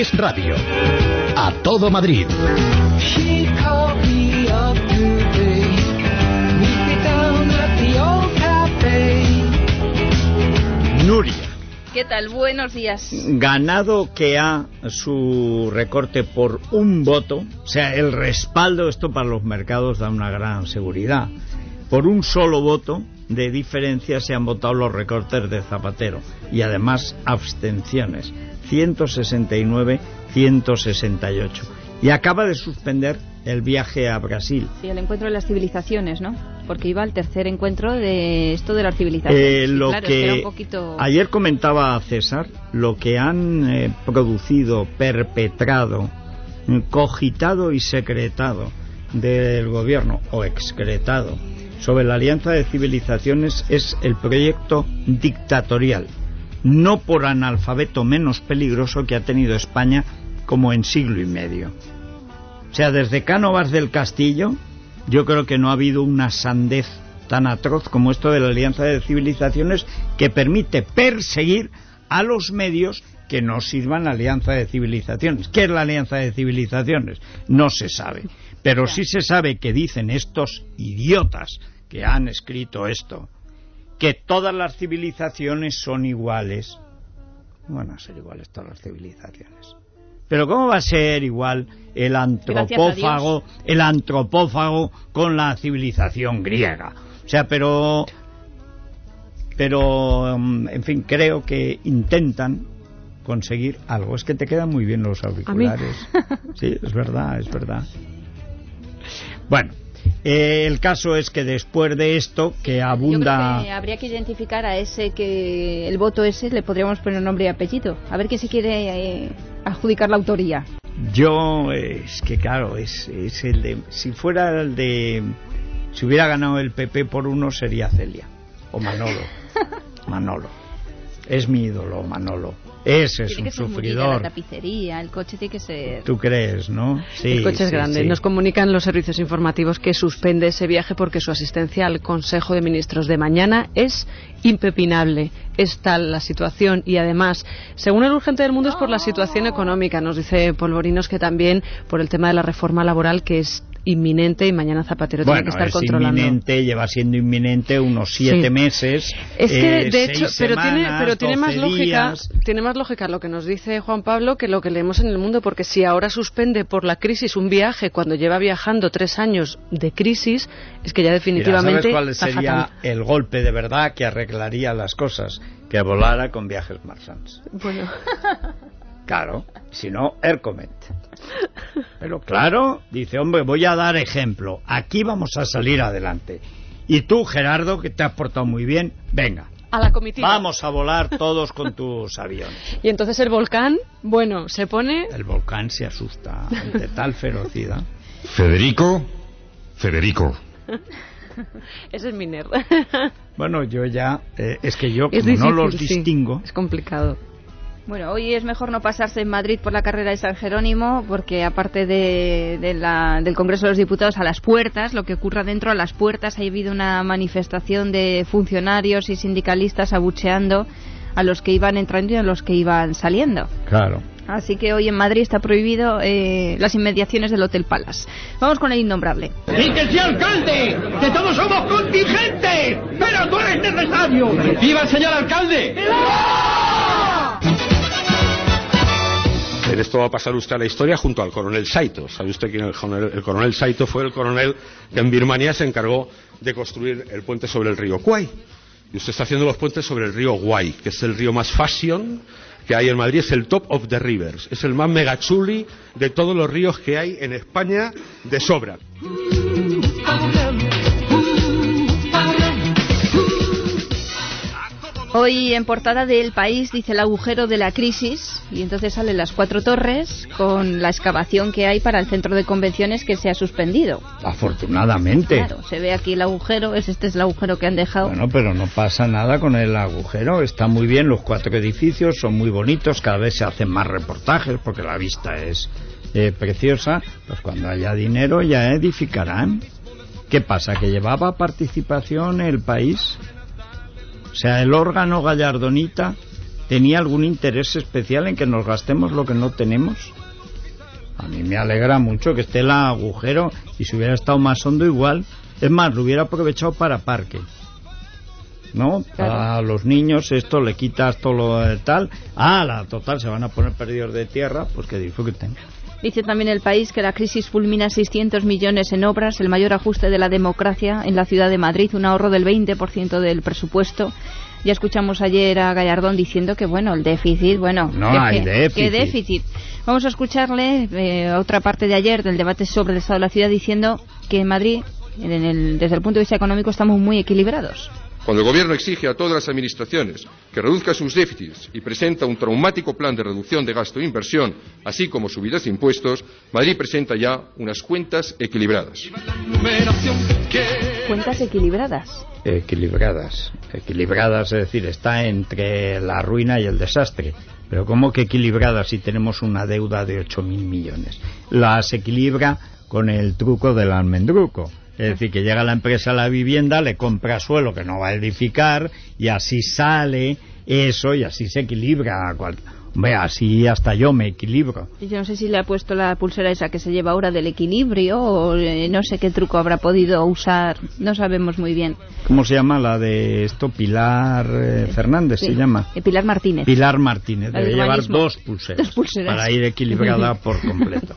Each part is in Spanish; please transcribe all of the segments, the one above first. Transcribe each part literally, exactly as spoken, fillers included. tres Radio. A todo Madrid. Nuria. ¿Qué tal? Buenos días. Ganado que ha su recorte por un voto, o sea, el respaldo, esto para los mercados da una gran seguridad. Por un solo voto de diferencia se han votado los recortes de Zapatero y además abstenciones, ciento sesenta y nueve a ciento sesenta y ocho. Y acaba de suspender el viaje a Brasil. Sí, el encuentro de las civilizaciones, ¿no? Porque iba al tercer encuentro de esto de las civilizaciones. Eh, lo claro, que era un poquito... Ayer comentaba César lo que han eh, producido, perpetrado, cogitado y secretado del gobierno, o excretado, sobre la Alianza de Civilizaciones es el proyecto dictatorial, no por analfabeto menos peligroso que ha tenido España como en siglo y medio. O sea, desde Cánovas del Castillo, yo creo que no ha habido una sandez tan atroz como esto de la Alianza de Civilizaciones, que permite perseguir a los medios que no sirvan la Alianza de Civilizaciones. ¿Qué es la Alianza de Civilizaciones? No se sabe. Pero sí se sabe que dicen estos idiotas que han escrito esto, que todas las civilizaciones son iguales. No van a ser iguales todas las civilizaciones. Pero ¿cómo va a ser igual el antropófago, el antropófago con la civilización griega? O sea, pero... Pero, en fin, creo que intentan conseguir algo. Es que te quedan muy bien los auriculares. Sí, es verdad, es verdad. Bueno, eh, el caso es que después de esto, que abunda... Yo creo que habría que identificar a ese que... El voto ese le podríamos poner nombre y apellido. A ver qué se quiere eh, adjudicar la autoría. Yo, eh, es que claro, es, es el de... Si fuera el de... Si hubiera ganado el P P por uno, sería Celia. O Manolo. Manolo. Es mi ídolo, Manolo. Ese es un sufridor. La tapicería, el coche tiene que ser... Tú crees, ¿no? Sí, el coche es sí, grande. Sí. Nos comunican los servicios informativos que suspende ese viaje porque su asistencia al Consejo de Ministros de mañana es impepinable. Es tal la situación y además, según el Urgente del Mundo, es por la situación económica. Nos dice Polvorinos que también por el tema de la reforma laboral, que es inminente, y mañana Zapatero bueno, tiene que estar es controlando. Bueno, es inminente, lleva siendo inminente unos siete sí. meses. Es que, eh, de hecho, pero, semanas, tiene, pero tiene más lógica, tiene más lógica lo que nos dice Juan Pablo que lo que leemos en El Mundo, porque si ahora suspende por la crisis un viaje cuando lleva viajando tres años de crisis, es que ya definitivamente... Mira, ¿sabes cuál sería tan... el golpe de verdad que arreglaría las cosas? Que volara con viajes Marsans. Bueno. Claro, si no, Air Comet. Pero claro, dice, hombre, voy a dar ejemplo. Aquí vamos a salir adelante. Y tú, Gerardo, que te has portado muy bien, venga. A la comitiva. Vamos a volar todos con tus aviones. Y entonces el volcán, bueno, se pone... El volcán se asusta ante tal ferocidad. Federico, Federico. Ese es mi nerd. Bueno, yo ya... Eh, es que yo, como es difícil, no los distingo... Sí, es complicado. Bueno, hoy es mejor no pasarse en Madrid por la carrera de San Jerónimo, porque aparte de, de la, del Congreso de los Diputados, a las puertas, lo que ocurra dentro, a las puertas, ha habido una manifestación de funcionarios y sindicalistas abucheando a los que iban entrando y a los que iban saliendo. Claro. Así que hoy en Madrid está prohibido eh, las inmediaciones del Hotel Palace. Vamos con el innombrable. ¡Sí que sí, alcalde! ¡Que todos somos contingentes! ¡Pero tú eres necesario! ¡Viva el señor alcalde! En esto va a pasar usted a la historia junto al coronel Saito. ¿Sabe usted quién es el coronel? El coronel Saito fue el coronel que en Birmania se encargó de construir el puente sobre el río Kwai. Y usted está haciendo los puentes sobre el río Guai, que es el río más fashion que hay en Madrid, es el top of the rivers. Es el más megachuli de todos los ríos que hay en España de sobra. Hoy en portada de El País dice el agujero de la crisis, y entonces salen las cuatro torres con la excavación que hay para el centro de convenciones que se ha suspendido. Afortunadamente. Claro, se ve aquí el agujero, este es el agujero que han dejado. Bueno, pero no pasa nada con el agujero, está muy bien, los cuatro edificios son muy bonitos, cada vez se hacen más reportajes porque la vista es eh, preciosa, pues cuando haya dinero ya edificarán. ¿Qué pasa? ¿Que llevaba participación El País? O sea, el órgano gallardonita tenía algún interés especial en que nos gastemos lo que no tenemos. A mí me alegra mucho que esté el agujero, y si hubiera estado más hondo igual. Es más, lo hubiera aprovechado para parque, ¿no? Claro. A los niños esto le quitas todo lo de tal. Ah, la total, se van a poner perdidos de tierra, pues que disfruten. Dice también El País que la crisis fulmina seiscientos millones en obras, el mayor ajuste de la democracia en la ciudad de Madrid, un ahorro del veinte por ciento del presupuesto. Ya escuchamos ayer a Gallardón diciendo que, bueno, el déficit, bueno... No hay déficit. ¿Qué déficit? Vamos a escucharle eh, otra parte de ayer del debate sobre el estado de la ciudad, diciendo que en Madrid, en el, desde el punto de vista económico, estamos muy equilibrados. Cuando el Gobierno exige a todas las administraciones que reduzcan sus déficits y presenta un traumático plan de reducción de gasto e inversión, así como subidas de impuestos, Madrid presenta ya unas cuentas equilibradas. ¿Cuentas equilibradas? Equilibradas. Equilibradas, es decir, está entre la ruina y el desastre. Pero ¿cómo que equilibradas si tenemos una deuda de ocho mil millones? Las equilibra con el truco del almendruco. Es decir, que llega la empresa a la vivienda, le compra suelo que no va a edificar, y así sale eso, y así se equilibra. Hombre, así hasta yo me equilibro. Yo no sé si le ha puesto la pulsera esa que se lleva ahora del equilibrio, o eh, no sé qué truco habrá podido usar, no sabemos muy bien. ¿Cómo se llama la de esto? Pilar eh, Fernández, sí, se llama. Pilar Martínez. Pilar Martínez, debe llevar dos pulseras, dos pulseras para ir equilibrada por completo.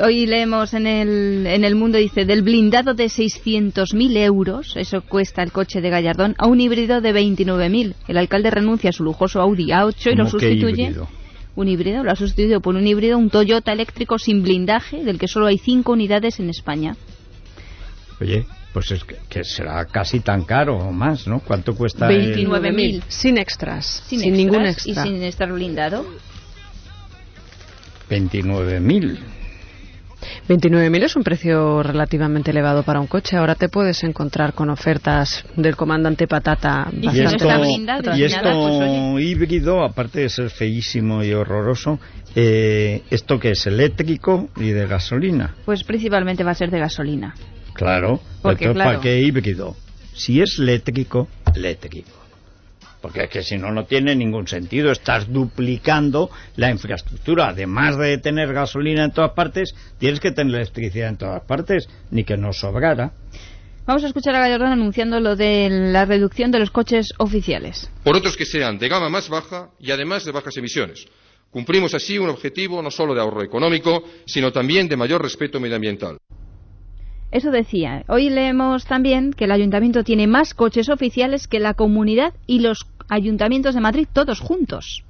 Hoy leemos en el, en el Mundo, dice, del blindado de seiscientos mil euros, eso cuesta el coche de Gallardón, a un híbrido de veintinueve mil. El alcalde renuncia a su lujoso Audi A ocho y lo sustituye. Híbrido? Un híbrido, lo ha sustituido por un híbrido, un Toyota eléctrico sin blindaje, del que solo hay cinco unidades en España. Oye, pues es que, que será casi tan caro o más, ¿no? ¿Cuánto cuesta? veintinueve mil, el... sin extras, sin, sin extras, ningún extra. Y sin estar blindado. veintinueve mil. veintinueve mil es un precio relativamente elevado para un coche. Ahora te puedes encontrar con ofertas del comandante Patata. Y esto, y esto híbrido, aparte de ser feísimo y horroroso, eh, ¿esto qué es? ¿Eléctrico y de gasolina? Pues principalmente va a ser de gasolina. Claro, porque, entonces, claro. ¿Para qué híbrido? Si es eléctrico, eléctrico. Porque es que si no, no tiene ningún sentido. Estás duplicando la infraestructura. Además de tener gasolina en todas partes, tienes que tener electricidad en todas partes. Ni que nos sobrara. Vamos a escuchar a Gallardón anunciando lo de la reducción de los coches oficiales. Por otros que sean de gama más baja y además de bajas emisiones. Cumplimos así un objetivo no solo de ahorro económico, sino también de mayor respeto medioambiental. Eso decía. Hoy leemos también que el ayuntamiento tiene más coches oficiales que la comunidad y los ayuntamientos de Madrid todos juntos.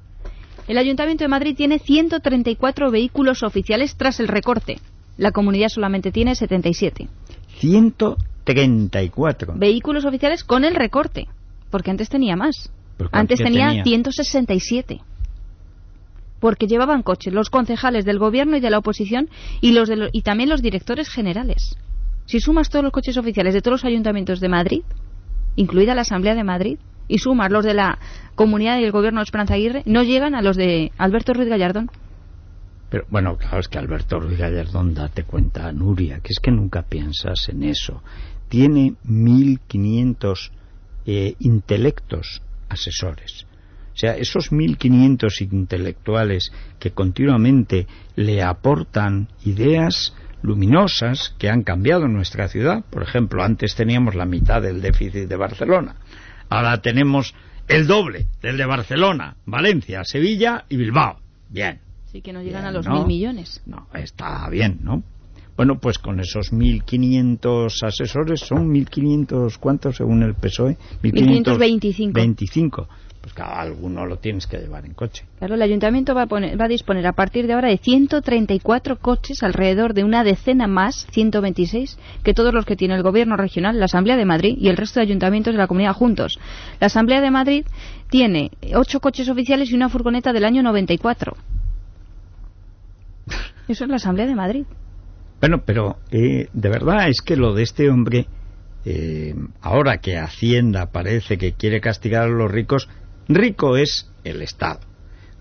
El ayuntamiento de Madrid tiene ciento treinta y cuatro vehículos oficiales tras el recorte. La comunidad solamente tiene setenta y siete. ciento treinta y cuatro. Vehículos oficiales con el recorte. Porque antes tenía más. Antes tenía, tenía ciento sesenta y siete. Porque llevaban coches los concejales del gobierno y de la oposición y, los de lo, y también los directores generales. Si sumas todos los coches oficiales de todos los ayuntamientos de Madrid, incluida la Asamblea de Madrid, y sumas los de la Comunidad y el Gobierno de Esperanza Aguirre, no llegan a los de Alberto Ruiz Gallardón. Pero bueno, claro, es que Alberto Ruiz Gallardón, date cuenta, Nuria, que es que nunca piensas en eso. Tiene mil quinientos eh, intelectos asesores. O sea, esos mil quinientos intelectuales que continuamente le aportan ideas luminosas que han cambiado nuestra ciudad. Por ejemplo, antes teníamos la mitad del déficit de Barcelona, ahora tenemos el doble del de Barcelona, Valencia, Sevilla y Bilbao. Bien. Sí, que no llegan bien, a los ¿no? mil millones. No, está bien, ¿no? Bueno, pues con esos mil quinientos asesores, son mil quinientos, ¿cuántos según el P S O E? mil quinientos veinticinco. veinticinco. Pues cada alguno lo tienes que llevar en coche. Claro, el ayuntamiento va a, poner, va a disponer a partir de ahora de ciento treinta y cuatro coches, alrededor de una decena más, ciento veintiséis, que todos los que tiene el gobierno regional, la Asamblea de Madrid y el resto de ayuntamientos de la comunidad juntos. La Asamblea de Madrid tiene ocho coches oficiales y una furgoneta del año noventa y cuatro. Eso es la Asamblea de Madrid. Bueno, pero eh, de verdad es que lo de este hombre, eh, ahora que Hacienda parece que quiere castigar a los ricos... Rico es el Estado,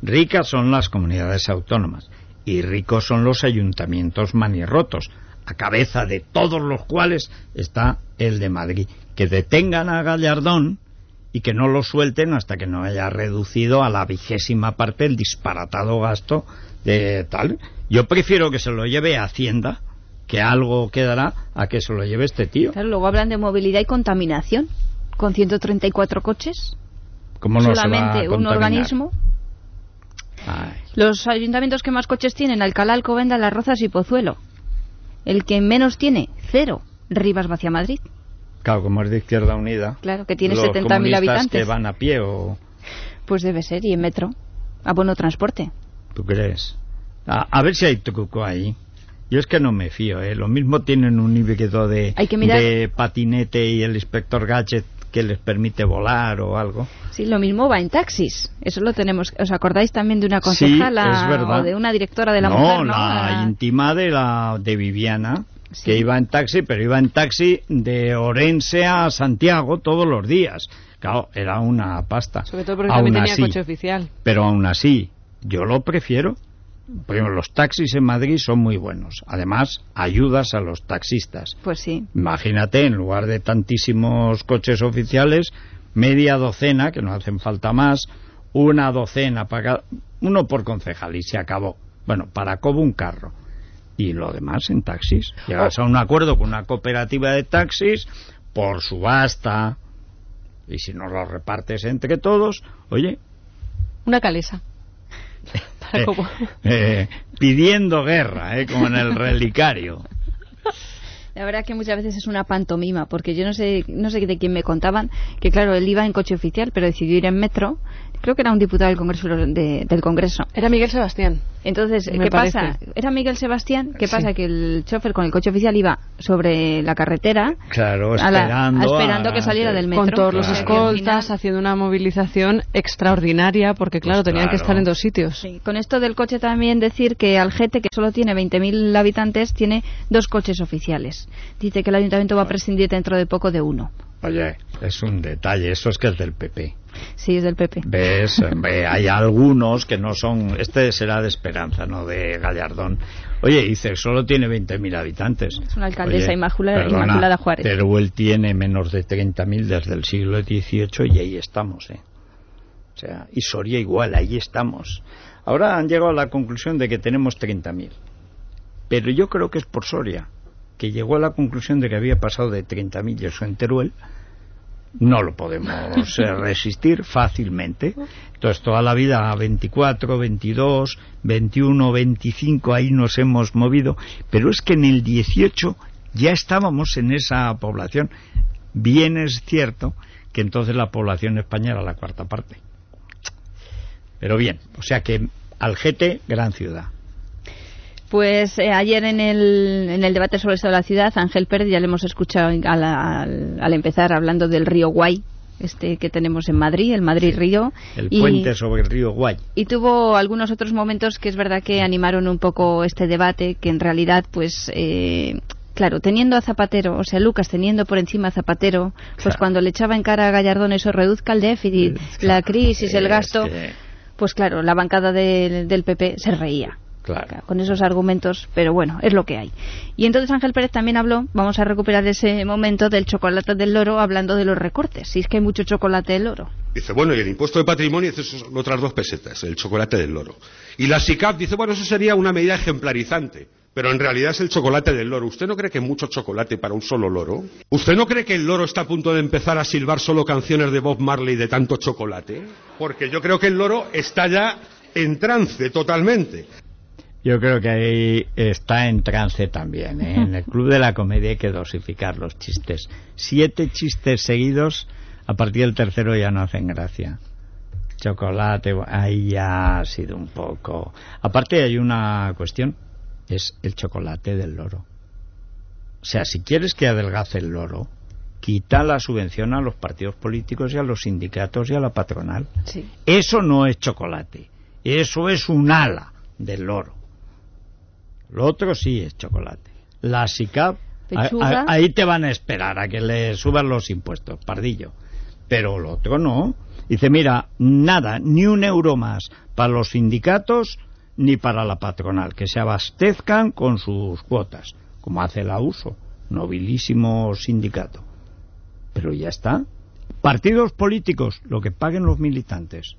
ricas son las comunidades autónomas y ricos son los ayuntamientos manirrotos, a cabeza de todos los cuales está el de Madrid. Que detengan a Gallardón y que no lo suelten hasta que no haya reducido a la vigésima parte el disparatado gasto de tal. Yo prefiero que se lo lleve a Hacienda, que algo quedará, a que se lo lleve este tío. Claro, luego hablan de movilidad y contaminación, con ciento treinta y cuatro coches. ¿Cómo no solamente se va a un organismo? Ay. Los ayuntamientos que más coches tienen: Alcalá, Alcobendas, Las Rozas y Pozuelo. El que menos tiene, cero, Rivas Vaciamadrid. Claro, como es de Izquierda Unida. Claro, que tiene setenta mil habitantes. ¿Los que van a pie o...? Pues debe ser, y en metro. A bono transporte. ¿Tú crees? A, a ver si hay truco ahí. Yo es que no me fío, ¿eh? Lo mismo tienen un híbrido de, de patinete y el inspector Gadget que les permite volar o algo. Sí, lo mismo va en taxis. Eso lo tenemos. ¿Os acordáis también de una concejala sí, o de una directora de la no, mujer? No, la, la íntima de, la, de Viviana... Sí. Que iba en taxi, pero iba en taxi de Orense a Santiago todos los días. Claro, era una pasta. Sobre todo porque también tenía coche oficial. Pero aún así, yo lo prefiero. Primero, los taxis en Madrid son muy buenos. Además, ayudas a los taxistas. Pues sí. Imagínate, en lugar de tantísimos coches oficiales, media docena, que no hacen falta más, una docena, para uno por concejal y se acabó. Bueno, para como un carro. Y lo demás en taxis. Llegas a un acuerdo con una cooperativa de taxis por subasta. Y si no lo repartes entre todos, oye... Una calesa. eh, eh, pidiendo guerra, eh, como en el relicario. La verdad que muchas veces es una pantomima, porque yo no sé no sé de quién me contaban que, claro, él iba en coche oficial, pero decidió ir en metro. Creo que era un diputado del Congreso. De, del Congreso. Era Miguel Sebastián. Entonces, ¿qué me pasa? Parece. Era Miguel Sebastián. ¿Qué sí. pasa? Que el chofer con el coche oficial iba sobre la carretera. Claro, esperando. A la, a esperando a... que saliera del metro. Con todos claro. los escoltas, haciendo una movilización extraordinaria, porque, claro, pues tenían claro. que estar en dos sitios. Sí. Con esto del coche también decir que Algete, que solo tiene veinte mil habitantes, tiene dos coches oficiales. Dice que el ayuntamiento va a prescindir dentro de poco de uno. Oye, es un detalle, eso es que es del P P. Sí, es del P P. ¿Ves? Hay algunos que no son... Este será de Esperanza, no de Gallardón. Oye, dice, solo tiene veinte mil habitantes. Es una alcaldesa. Oye, Inmaculada, perdona, Inmaculada Juárez. Pero él tiene menos de treinta mil desde el siglo dieciocho y ahí estamos, ¿eh? O sea, y Soria igual, ahí estamos. Ahora han llegado a la conclusión de que tenemos treinta mil. Pero yo creo que es por Soria, que llegó a la conclusión de que había pasado de treinta mil eso en Teruel. No lo podemos resistir fácilmente. Entonces, toda la vida, veinticuatro, veintidós, veintiuno, veinticinco, ahí nos hemos movido. Pero es que en el dieciocho ya estábamos en esa población. Bien es cierto que entonces la población española era la cuarta parte. Pero bien, o sea que Algete, gran ciudad. Pues eh, ayer en el, en el debate sobre el estado de la ciudad, Ángel Pérez, ya le hemos escuchado al, al, al empezar hablando del río Guai, este que tenemos en Madrid, el Madrid Río. El y, puente sobre el río Guai. Y tuvo algunos otros momentos que es verdad que animaron un poco este debate, que en realidad, pues... Eh, Claro, teniendo a Zapatero, o sea, Lucas teniendo por encima a Zapatero, pues claro. cuando le echaba en cara a Gallardón eso, reduzca el déficit, claro. la crisis, el gasto... Es que... Pues claro, la bancada de, del P P se reía. Claro. Con esos argumentos, pero bueno, es lo que hay. Y entonces Ángel Pérez también habló, vamos a recuperar ese momento del chocolate del loro, hablando de los recortes, si es que hay mucho chocolate del loro. Dice, bueno, y el impuesto de patrimonio, dice, son otras dos pesetas, el chocolate del loro. Y la SICAV dice, bueno, eso sería una medida ejemplarizante, pero en realidad es el chocolate del loro. ¿Usted no cree que es mucho chocolate para un solo loro? ¿Usted no cree que el loro está a punto de empezar a silbar solo canciones de Bob Marley de tanto chocolate? Porque yo creo que el loro está ya en trance totalmente. Yo creo que ahí está en trance también, ¿eh? En el Club de la Comedia hay que dosificar los chistes. Siete chistes seguidos, a partir del tercero ya no hacen gracia. Chocolate, ahí ya ha sido un poco... Aparte hay una cuestión, es el chocolate del loro. O sea, si quieres que adelgace el loro, quita la subvención a los partidos políticos y a los sindicatos y a la patronal. Sí. Eso no es chocolate, eso es un ala del loro. Lo otro sí es chocolate. La SICAP, a, a, ahí te van a esperar a que le suban los impuestos, pardillo. Pero lo otro no. Dice, mira, nada, ni un euro más para los sindicatos ni para la patronal, que se abastezcan con sus cuotas, como hace la U S O, nobilísimo sindicato. Pero ya está. Partidos políticos, lo que paguen los militantes.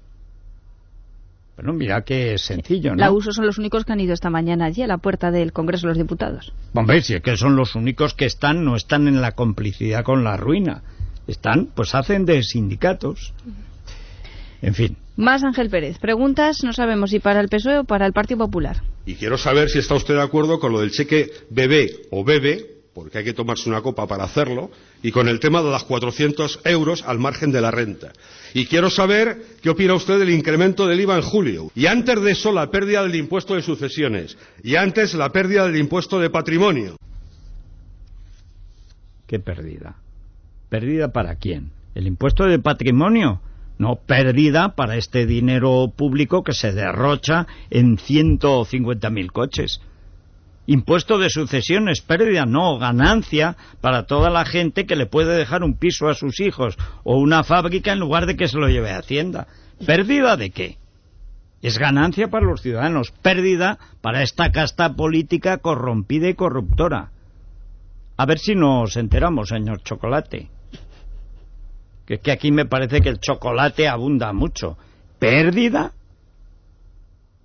Bueno, mira qué sencillo, ¿no? La U S O son los únicos que han ido esta mañana allí a la puerta del Congreso de los Diputados. Hombre, si es que son los únicos que están, no están en la complicidad con la ruina. Están, pues hacen de sindicatos. En fin. Más Ángel Pérez. Preguntas, no sabemos si para el P S O E o para el Partido Popular. Y quiero saber si está usted de acuerdo con lo del cheque bebé o bebe, porque hay que tomarse una copa para hacerlo, y con el tema de los cuatrocientos euros al margen de la renta. Y quiero saber qué opina usted del incremento del I V A en julio. Y antes de eso, la pérdida del impuesto de sucesiones. Y antes, la pérdida del impuesto de patrimonio. ¿Qué pérdida? ¿Pérdida para quién? ¿El impuesto de patrimonio? No, pérdida para este dinero público que se derrocha en ciento cincuenta mil coches. Impuesto de sucesiones, pérdida, no, ganancia para toda la gente que le puede dejar un piso a sus hijos o una fábrica en lugar de que se lo lleve a Hacienda. ¿Pérdida de qué? Es ganancia para los ciudadanos, pérdida para esta casta política corrompida y corruptora. A ver si nos enteramos, señor Chocolate. Que es que aquí me parece que el chocolate abunda mucho. ¿Pérdida?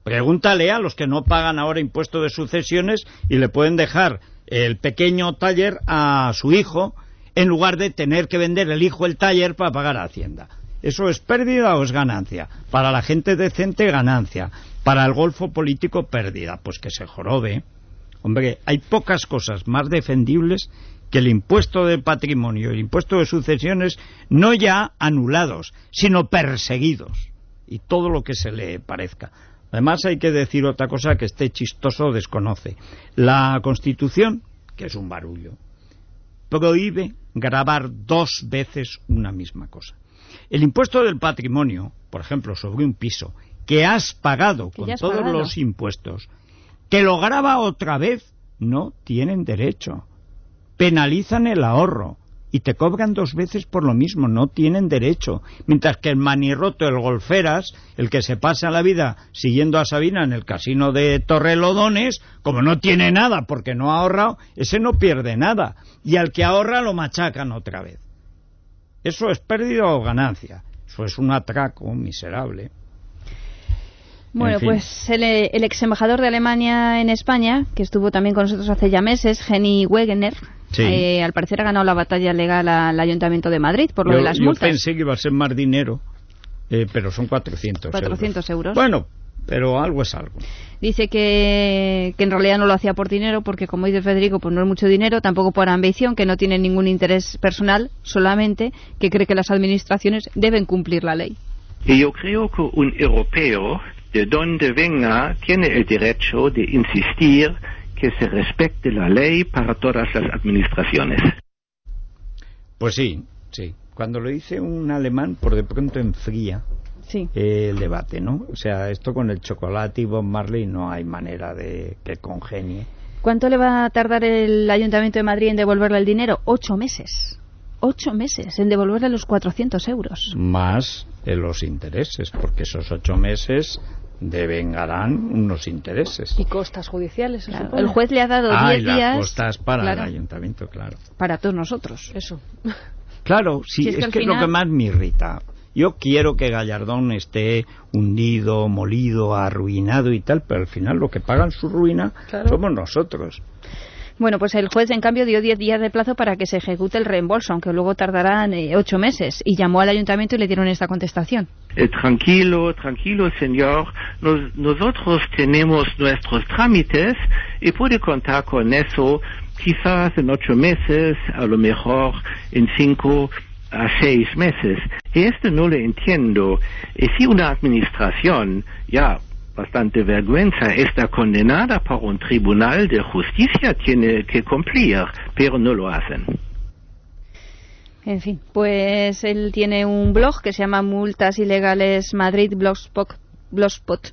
Pregúntale a los que no pagan ahora impuesto de sucesiones y le pueden dejar el pequeño taller a su hijo en lugar de tener que vender el hijo el taller para pagar a Hacienda. ¿Eso es pérdida o es ganancia? Para la gente decente, ganancia. Para el golfo político, pérdida. Pues que se jorobe. Hombre, hay pocas cosas más defendibles que el impuesto de patrimonio, el impuesto de sucesiones, no ya anulados, sino perseguidos. Y todo lo que se le parezca. Además hay que decir otra cosa que este chistoso desconoce. La Constitución, que es un barullo, prohíbe gravar dos veces una misma cosa. El impuesto del patrimonio, por ejemplo, sobre un piso, que has pagado con todos los impuestos, que lo grava otra vez, no tienen derecho. Penalizan el ahorro. Y te cobran dos veces por lo mismo, no tienen derecho. Mientras que el manirroto, el golferas, el que se pasa la vida siguiendo a Sabina en el casino de Torrelodones, como no tiene nada porque no ha ahorrado, ese no pierde nada. Y al que ahorra lo machacan otra vez. ¿Eso es pérdida o ganancia? Eso es un atraco miserable. Bueno, en fin. Pues el, el ex embajador de Alemania en España, que estuvo también con nosotros hace ya meses, Henning Wegener, sí. eh, al parecer ha ganado la batalla legal al Ayuntamiento de Madrid por lo yo, de las yo multas. Yo pensé que iba a ser más dinero, eh, pero son cuatrocientos euros. Bueno, pero algo es algo. Dice que, que en realidad no lo hacía por dinero, porque como dice Federico, pues no es mucho dinero, tampoco por ambición, que no tiene ningún interés personal, solamente que cree que las administraciones deben cumplir la ley. Y yo creo que un europeo, de donde venga, tiene el derecho de insistir que se respete la ley para todas las administraciones. Pues sí, sí. Cuando lo dice un alemán, por de pronto enfría sí. eh, el debate, ¿no? O sea, esto con el chocolate y Bob Marley no hay manera de que congenie. ¿Cuánto le va a tardar el Ayuntamiento de Madrid en devolverle el dinero? Ocho meses. Ocho meses en devolverle los cuatrocientos euros. Más eh, los intereses, porque esos ocho meses devengarán unos intereses y costas judiciales, claro. El juez le ha dado ah, diez días costas para claro. el ayuntamiento, claro, para todos nosotros, eso claro, sí, si es, es que, que final... es lo que más me irrita. Yo quiero que Gallardón esté hundido, molido, arruinado y tal, pero al final lo que pagan su ruina claro. somos nosotros. Bueno, pues el juez, en cambio, dio diez días de plazo para que se ejecute el reembolso, aunque luego tardarán eh, ocho meses, y llamó al ayuntamiento y le dieron esta contestación. Eh, tranquilo, tranquilo, señor. Nos, nosotros tenemos nuestros trámites y puede contar con eso quizás en ocho meses, a lo mejor en cinco a seis meses. Y esto no lo entiendo. Y si una administración ya... bastante vergüenza, está condenada por un tribunal de justicia, tiene que cumplir, pero no lo hacen. En fin, pues él tiene un blog que se llama Multas Ilegales Madrid blogspot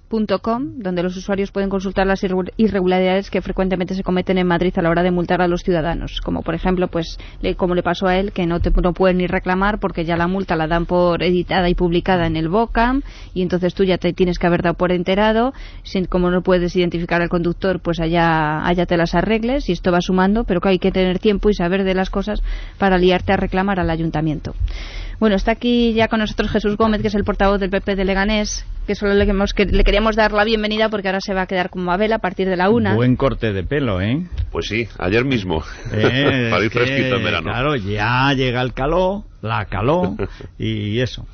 punto com, donde los usuarios pueden consultar las irregularidades que frecuentemente se cometen en Madrid a la hora de multar a los ciudadanos, como por ejemplo, pues como le pasó a él, que no, te, no pueden ni reclamar porque ya la multa la dan por editada y publicada en el BOCAM, y entonces tú ya te tienes que haber dado por enterado. Sin, como no puedes identificar al conductor, pues allá, allá te las arregles, y esto va sumando, pero que hay que tener tiempo y saber de las cosas para liarte a reclamar al ayuntamiento. Bueno, está aquí ya con nosotros Jesús Gómez, que es el portavoz del P P de Leganés, que solo le queremos, que le queríamos dar la bienvenida porque ahora se va a quedar con Mabel a partir de la una. Buen corte de pelo, ¿eh? Pues sí, ayer mismo, eh, para ir fresquito en verano. Claro, ya llega el calor, la calor y eso.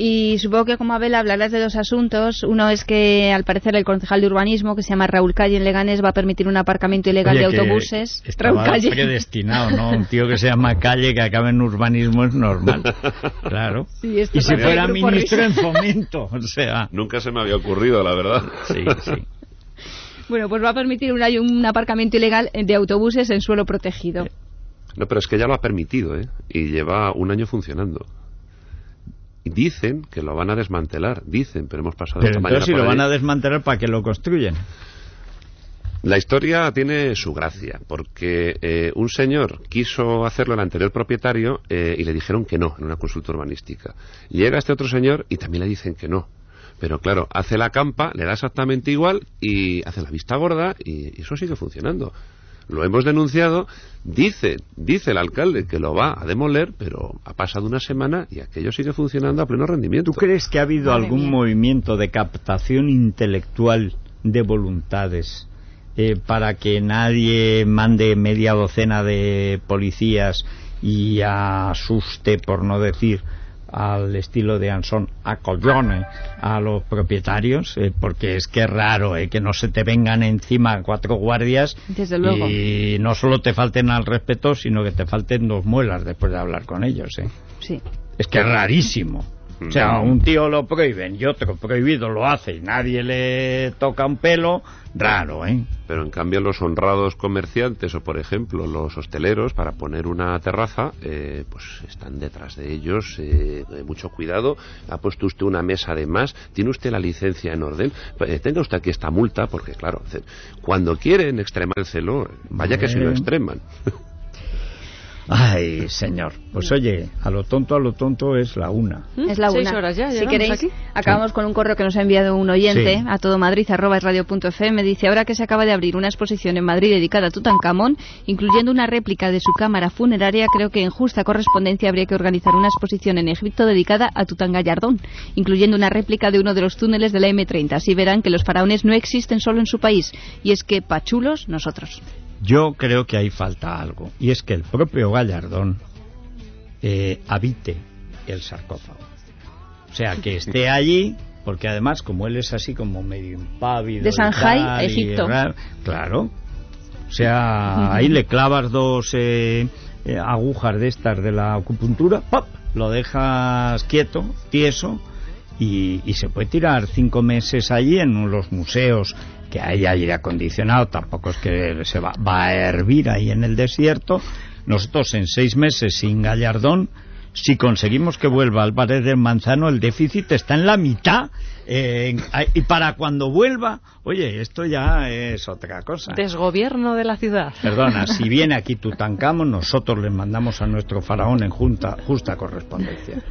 Y supongo que como Abel hablarás de dos asuntos. Uno es que, al parecer, el concejal de urbanismo, que se llama Raúl Calle en Leganés, va a permitir un aparcamiento ilegal Oye, de autobuses. Raúl Calle. Predestinado, ¿no? Un tío que se llama Calle, que acaba en urbanismo, es normal. Claro. Sí, este y si fuera ministro en Fomento, o sea... Nunca se me había ocurrido, la verdad. Sí, sí. Bueno, pues va a permitir un, un aparcamiento ilegal de autobuses en suelo protegido. No, pero es que ya lo ha permitido, ¿eh? Y lleva un año funcionando. Dicen que lo van a desmantelar, dicen, pero hemos pasado pero esta mañana. Pero si lo ahí. Van a desmantelar, ¿para que lo construyen? La historia tiene su gracia, porque eh, un señor quiso hacerlo, el anterior propietario, eh, y le dijeron que no, en una consulta urbanística. Llega este otro señor y también le dicen que no. Pero claro, hace la campa, le da exactamente igual y hace la vista gorda y, y eso sigue funcionando. Lo hemos denunciado, dice, dice el alcalde que lo va a demoler, pero ha pasado una semana y aquello sigue funcionando a pleno rendimiento. ¿Tú crees que ha habido Madre algún mía. movimiento de captación intelectual de voluntades eh, para que nadie mande media docena de policías y asuste, por no decir, al estilo de Anson, a collone a los propietarios, eh, porque es que es raro eh, que no se te vengan encima cuatro guardias Desde luego. y no solo te falten al respeto, sino que te falten dos muelas después de hablar con ellos. Eh. Sí. Es que es rarísimo. O sea, un tío lo prohíben y otro prohibido lo hace y nadie le toca un pelo, raro, ¿eh? Pero en cambio los honrados comerciantes o, por ejemplo, los hosteleros, para poner una terraza, eh, pues están detrás de ellos, eh, mucho cuidado, ha puesto usted una mesa de más, tiene usted la licencia en orden, eh, tenga usted aquí esta multa, porque claro, cuando quieren extremárselo, vaya que eh... se lo extreman. Ay, señor. Pues oye, a lo tonto, a lo tonto es la una. Es la una. Seis horas ya, ya si queréis, aquí. acabamos sí. con un correo que nos ha enviado un oyente, sí. a todo madrid arroba es radio punto f m. Dice, ahora que se acaba de abrir una exposición en Madrid dedicada a Tutankamón, incluyendo una réplica de su cámara funeraria, creo que en justa correspondencia habría que organizar una exposición en Egipto dedicada a Tután Gallardón, incluyendo una réplica de uno de los túneles de la eme treinta. Así verán que los faraones no existen solo en su país. Y es que, pachulos, nosotros. Yo creo que ahí falta algo, y es que el propio Gallardón eh, habite el sarcófago. O sea, que esté allí, porque además, como él es así como medio impávido... De Shanghái, Egipto. Raro, claro. O sea, ahí le clavas dos eh, agujas de estas de la acupuntura, ¡pop!, lo dejas quieto, tieso, y, y se puede tirar cinco meses allí en los museos... que ahí hay aire acondicionado, tampoco es que se va, va a hervir ahí en el desierto. Nosotros en seis meses sin Gallardón, si conseguimos que vuelva Álvarez del Manzano, el déficit está en la mitad, eh, y para cuando vuelva, oye, esto ya es otra cosa. Desgobierno de la ciudad. Perdona, si viene aquí Tutankamón, nosotros le mandamos a nuestro faraón en junta, justa correspondencia.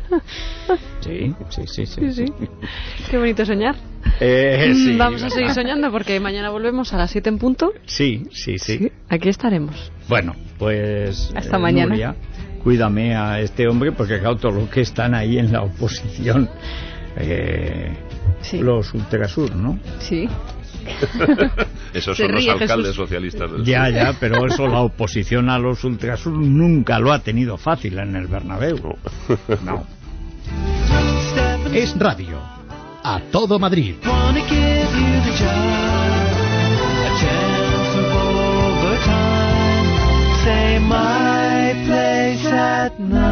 Sí, sí, sí, sí, sí, sí. Qué bonito soñar. Eh, sí, Vamos a seguir soñando porque mañana volvemos a las siete en punto. Sí, sí, sí, sí. Aquí estaremos. Bueno, pues... Hasta eh, mañana. Nuria, cuídame a este hombre porque, claro, todos los que están ahí en la oposición, eh, sí. los Ultrasur, ¿no? Sí. Esos son los alcaldes Jesús. socialistas del Ya, sur. ya, pero eso la oposición a los Ultrasur nunca lo ha tenido fácil en el Bernabéu. No. Es radio. A todo Madrid. At night.